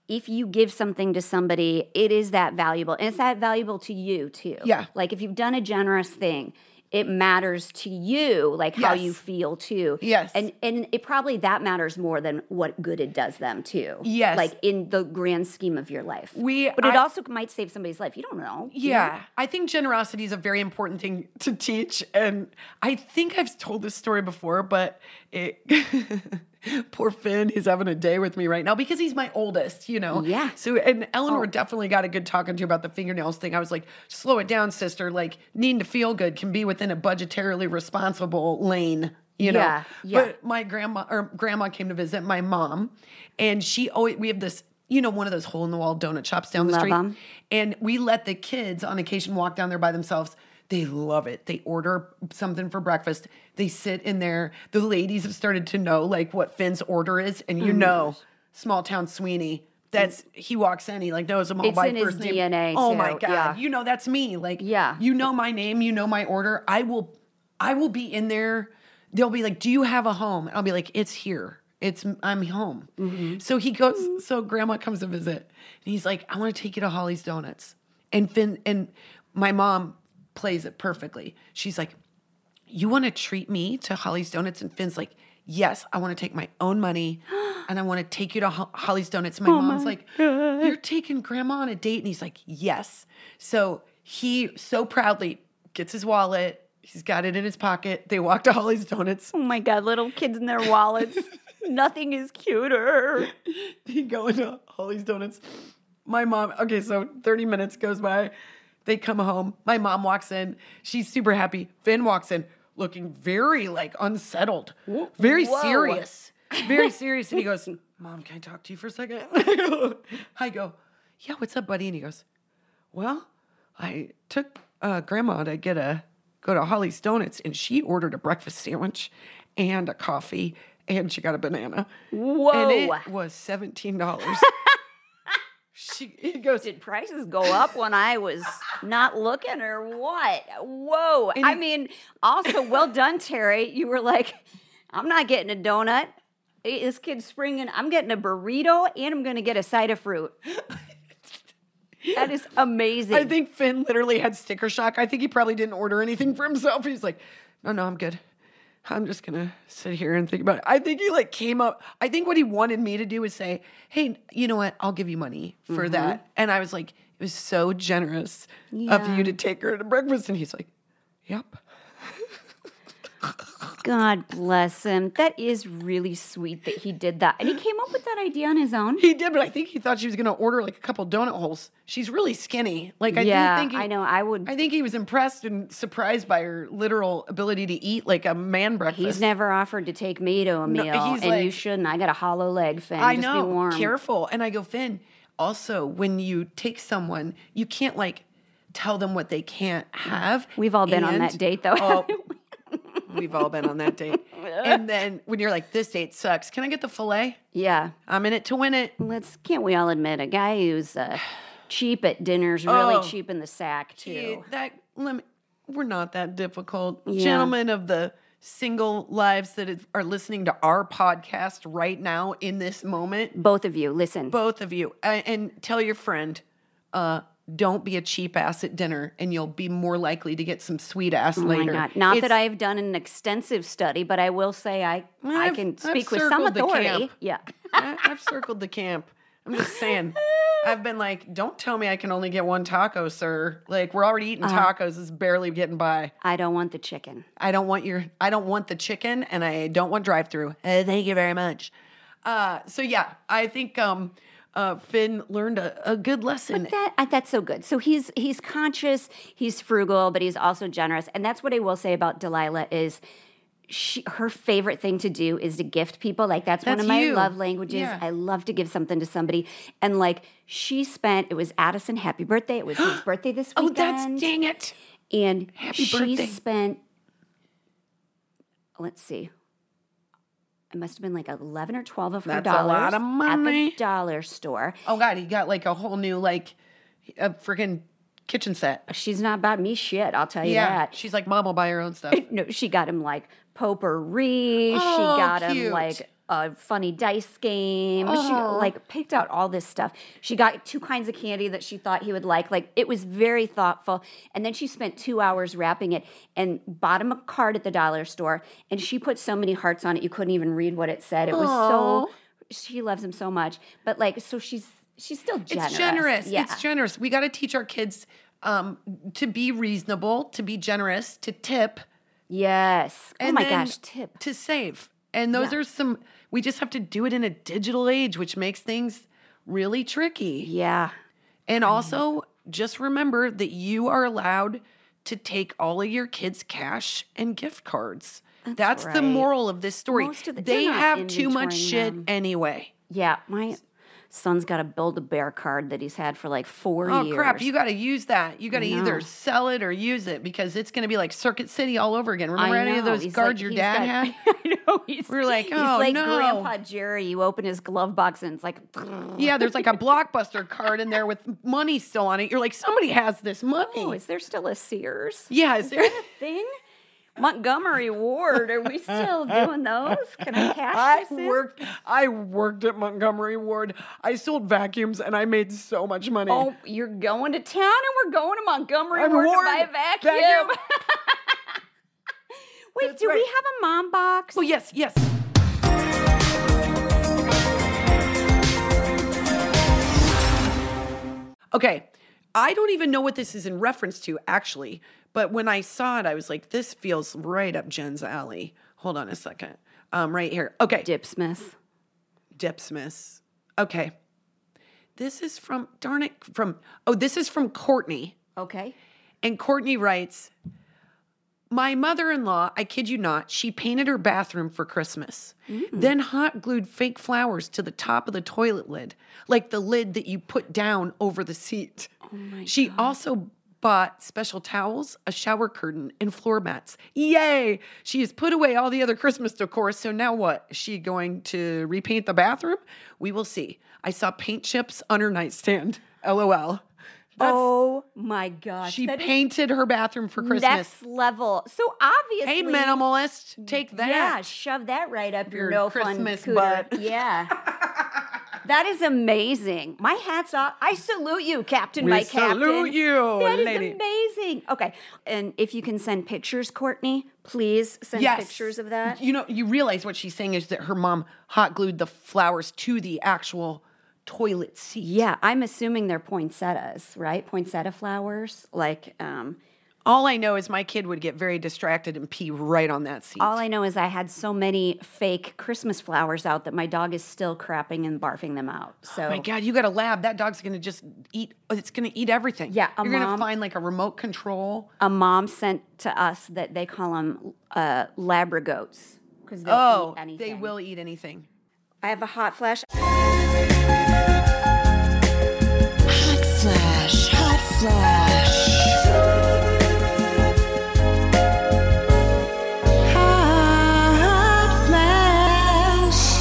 if you give something to somebody, it is that valuable. And it's that valuable to you too. Yeah. Like if you've done a generous thing, it matters to you, like yes. how you feel too. Yes. And and it probably that matters more than what good it does them too. Yes. Like in the grand scheme of your life. We, but I, it also might save somebody's life. You don't know. Yeah. You know? I think generosity is a very important thing to teach. And I think I've told this story before, but it... Poor Finn is having a day with me right now because he's my oldest, you know? Yeah. So, and Eleanor oh. definitely got a good talking to about the fingernails thing. I was like, slow it down, sister. Like, needing to feel good can be within a budgetarily responsible lane, you know? Yeah. yeah. But my grandma, or grandma came to visit my mom, and she always, we have this, you know, one of those hole-in-the-wall donut shops down the Love street. Them. And we let the kids on occasion walk down there by themselves. They love it. They order something for breakfast. They sit in there. The ladies have started to know like what Finn's order is. And you mm-hmm. know, small town Sweeney, that's, he walks in, he like knows them all it's by first name. It's in his D N A Oh too. My God. Yeah. You know, that's me. Like, yeah. you know my name, you know my order. I will, I will be in there. They'll be like, do you have a home? And I'll be like, it's here. It's, I'm home. Mm-hmm. So he goes, mm-hmm. so grandma comes to visit and he's like, I want to take you to Holly's Donuts. And Finn, and my mom plays it perfectly. She's like, you want to treat me to Holly's Donuts? And Finn's like, yes, I want to take my own money and I want to take you to Ho- Holly's Donuts. My oh mom's my like, God. You're taking grandma on a date. And he's like, yes. So he so proudly gets his wallet. He's got it in his pocket. They walk to Holly's Donuts. Oh my God, little kids in their wallets. Nothing is cuter. They go into Holly's Donuts. My mom, okay, so thirty minutes goes by. They come home. My mom walks in. She's super happy. Finn walks in looking very, like, unsettled, very Whoa. serious, very serious. And he goes, Mom, can I talk to you for a second? I go, yeah, what's up, buddy? And he goes, well, I took uh, Grandma to get a go to Holly's Donuts, and she ordered a breakfast sandwich and a coffee, and she got a banana. Whoa. And it was seventeen dollars. She, he goes, did prices go up when I was not looking or what? Whoa. I mean, also, well done, Terry. You were like, I'm not getting a donut. This kid's springing. I'm getting a burrito and I'm going to get a side of fruit. That is amazing. I think Finn literally had sticker shock. I think he probably didn't order anything for himself. He's like, no, no, I'm good. I'm just going to sit here and think about it. I think he like came up. I think what he wanted me to do was say, hey, you know what? I'll give you money for mm-hmm. that. And I was like, it was so generous yeah. of you to take her to breakfast. And he's like, yep. God bless him. That is really sweet that he did that. And he came up with that idea on his own. He did, but I think he thought she was going to order like a couple donut holes. She's really skinny. Like I yeah, didn't think he, I know. I would. I think he was impressed and surprised by her literal ability to eat like a man breakfast. He's never offered to take me to a meal, no, and like, you shouldn't. I got a hollow leg, Finn. I Just know. Be warm. Careful. And I go, Finn. Also, when you take someone, you can't like tell them what they can't have. We've all been and, on that date though. Oh, we've all been on that date. And then when you're like, this date sucks. Can I get the filet? Yeah. I'm in it to win it. Let's, can't we all admit a guy who's uh, cheap at dinner's really oh, cheap in the sack too. Gee, that, let me, we're not that difficult. Yeah. Gentlemen of the single lives that is, are listening to our podcast right now in this moment. Both of you, listen. Both of you. And, and tell your friend, uh, don't be a cheap ass at dinner, and you'll be more likely to get some sweet ass oh later. My God. Not it's, that I've done an extensive study, but I will say I I've, I can speak I've with some authority. Yeah, I, I've circled the camp. I'm just saying. I've been like, don't tell me I can only get one taco, sir. Like, we're already eating uh-huh. tacos. It's barely getting by. I don't want the chicken. I don't want your, I don't want the chicken, and I don't want drive-thru. Uh, thank you very much. Uh, so, yeah, I think um, uh, Finn learned a, a good lesson. But that, I, that's so good. So he's he's conscious, he's frugal, but he's also generous. And that's what I will say about Delilah is she, her favorite thing to do is to gift people. Like, that's, that's one of my you. love languages. Yeah. I love to give something to somebody. And, like, she spent, it was Addison, happy birthday. It was his birthday this weekend. Oh, that's, dang it. And happy she birthday. spent, let's see. It must have been like eleven or twelve of her That's dollars a lot of money. At the dollar store. Oh, God, he got like a whole new, like, a freaking kitchen set. She's not bought me shit, I'll tell you yeah. that. She's like, Mom will buy her own stuff. No, she got him like potpourri. Oh, she got cute. him like a funny dice game. Oh. She like picked out all this stuff. She got two kinds of candy that she thought he would like. Like, it was very thoughtful. And then she spent two hours wrapping it and bought him a card at the dollar store. And she put so many hearts on it, you couldn't even read what it said. It was Aww. so, she loves him so much. But like, so she's, she's still generous. It's generous. Yeah. It's generous. We got to teach our kids um, to be reasonable, to be generous, to tip. Yes. Oh my gosh, tip. To save. And those yeah. are some, we just have to do it in a digital age, which makes things really tricky. Yeah. And I also mean. just remember that you are allowed to take all of your kids' cash and gift cards. That's, That's right. the moral of this story. Most of the, they have too much shit them. anyway. Yeah. My son's got a Build-A-Bear card that he's had for like four oh, years. Oh, crap. You got to use that. You got to either sell it or use it, because it's going to be like Circuit City all over again. Remember any of those he's cards like, your dad got, had? I know. He's, We're like, oh, no. He's like no. Grandpa Jerry. You open his glove box and it's like. Yeah, there's like a Blockbuster card in there with money still on it. You're like, somebody has this money. Oh, is there still a Sears? Yeah, is there is that a thing? Montgomery Ward, are we still doing those? Can I cash I this in? Worked, I worked at Montgomery Ward. I sold vacuums, and I made so much money. Oh, you're going to town, and we're going to Montgomery I'm Ward Ward to buy a vacuum. vacuum. Wait, That's do right. we have a mom box? Oh, yes, yes. Okay, I don't even know what this is in reference to, actually. But when I saw it, I was like, this feels right up Jen's alley. Hold on a second. Um, right here. Okay. Dipsmith. Dipsmith. Okay. This is from, darn it, from, oh, this is from Courtney. Okay. And Courtney writes, my mother-in-law, I kid you not, she painted her bathroom for Christmas, mm-hmm. then hot glued fake flowers to the top of the toilet lid, like the lid that you put down over the seat. Oh my she God. also bought special towels, a shower curtain, and floor mats. Yay! She has put away all the other Christmas decor, so now what? Is she going to repaint the bathroom? We will see. I saw paint chips on her nightstand. LOL. That's, oh, my gosh. She that painted her bathroom for Christmas. Next level. So, obviously. Hey, minimalist, take that. Yeah, shove that right up your, your no Christmas fun butt. Yeah. That is amazing. My hat's off. I salute you, Captain, we my captain. We salute you, that lady. That is amazing. Okay. And if you can send pictures, Courtney, please send yes. pictures of that. You know, you realize what she's saying is that her mom hot glued the flowers to the actual toilet seat. Yeah. I'm assuming they're poinsettias, right? Poinsettia flowers. Like, um... all I know is my kid would get very distracted and pee right on that seat. All I know is I had so many fake Christmas flowers out that my dog is still crapping and barfing them out. So oh my God, you got a lab. That dog's going to just eat. It's going to eat everything. Yeah. You're going to find like a remote control. A mom sent to us that they call them uh, labragoats because they'll oh, eat anything. Oh, they will eat anything. I have a hot flash. Hot flash. Hot flash.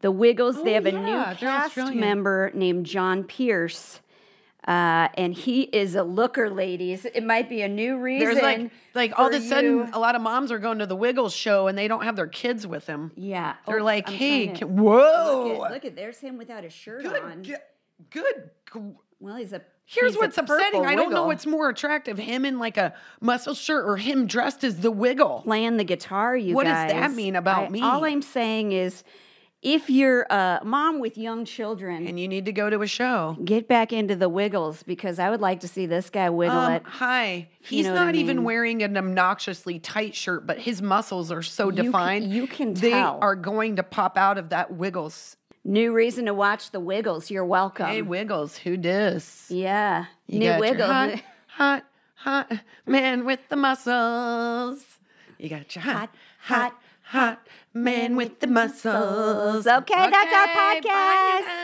The Wiggles, oh, they have yeah, a new cast Australian. member named John Pierce, uh, and he is a looker, ladies. It might be a new reason. There's like, like all of a sudden, a lot of moms are going to the Wiggles show, and they don't have their kids with them. Yeah. They're oh, like, I'm hey, can, whoa. Look at, look at, there's him without a shirt good, on. Good, good. Well, he's a Here's he's what's upsetting. I don't wiggle. know what's more attractive, him in like a muscle shirt or him dressed as the Wiggle. Playing the guitar, you what guys. What does that mean about I, me? All I'm saying is... if you're a mom with young children and you need to go to a show, get back into the Wiggles, because I would like to see this guy wiggle um, it. Hi. He's you know not I mean? even wearing an obnoxiously tight shirt, but his muscles are so defined. You can, you can they tell. They are going to pop out of that Wiggles. New reason to watch the Wiggles. You're welcome. Hey, Wiggles. Who dis? Yeah. You New Wiggles. Hot, hot, hot man with the muscles. You got your hot, hot, hot. hot Hot man with the muscles. Okay, okay, that's our podcast. Bye.